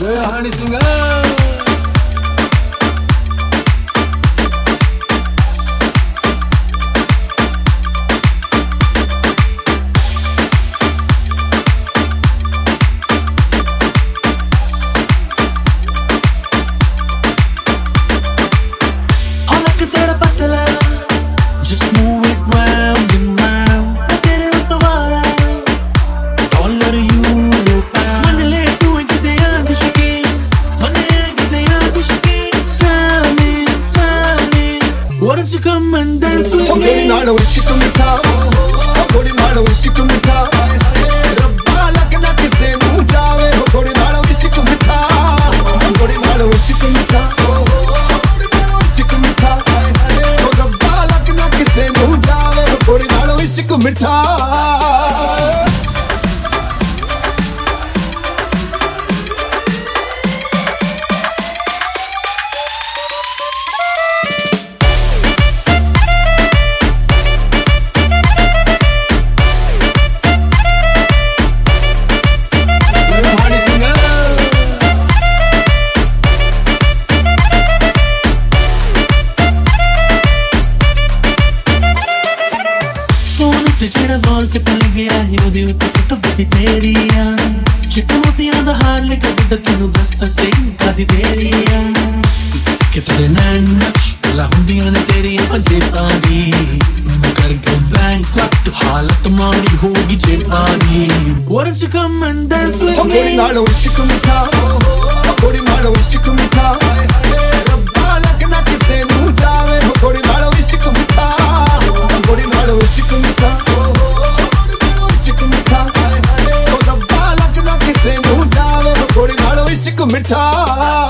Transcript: Yo Yo Honey Singh come and dance with me. Gur Nalo Ishq Mitha, Gur Nalo Ishq Mitha, Rabba lagna kise nu jaave. Gur Nalo Ishq Mitha, Gur Nalo Ishq Mitha, Gur Nalo Ishq Mitha, Rabba lagna kise nu jaave. Gur Nalo Ishq Mitha. ਜਿਹੜਾ ਦੌਰ ਚ ਪਲ ਗਿਆ ਹੈ ਉਹਦੇ ਉੱਤੇ ਸੱਤ ਵੱਡੀ ਤੇਰੀਆਂ ਚਿੱਟੇ ਮੋਤੀਆਂ ਦਾ ਹਾਰ ਲੈ ਕੇ ਦਿੱਤਾ ਤੈਨੂੰ ਬਸ ਫਸੇ ਕਾਦੀ ਤੇਰੀਆਂ ਕਿ ਤੇਰੇ ਨਾਲ ਨਕਸ਼ ਲਾ ਹੁੰਦੀਆਂ ਨੇ ਤੇਰੀਆਂ ਅਜੇਬਾਂ ਦੀ ਕਰਕੇ ਬੈਂਕ ਟੂ ਹਾਲਤ ਮਾੜੀ ਹੋ ਗਈ ਜੇਬਾਂ ਦੀ ਵਰਨਸ come and dance with me gur nalo ishq mitha gur nalo ishq mitha ਰੱਬਾ ਲੱਗਣਾ ਕਿਸੇ ਨੂੰ ਜਾਵੇ gur nalo ishq mitha gur nalo ishq mitha Mitha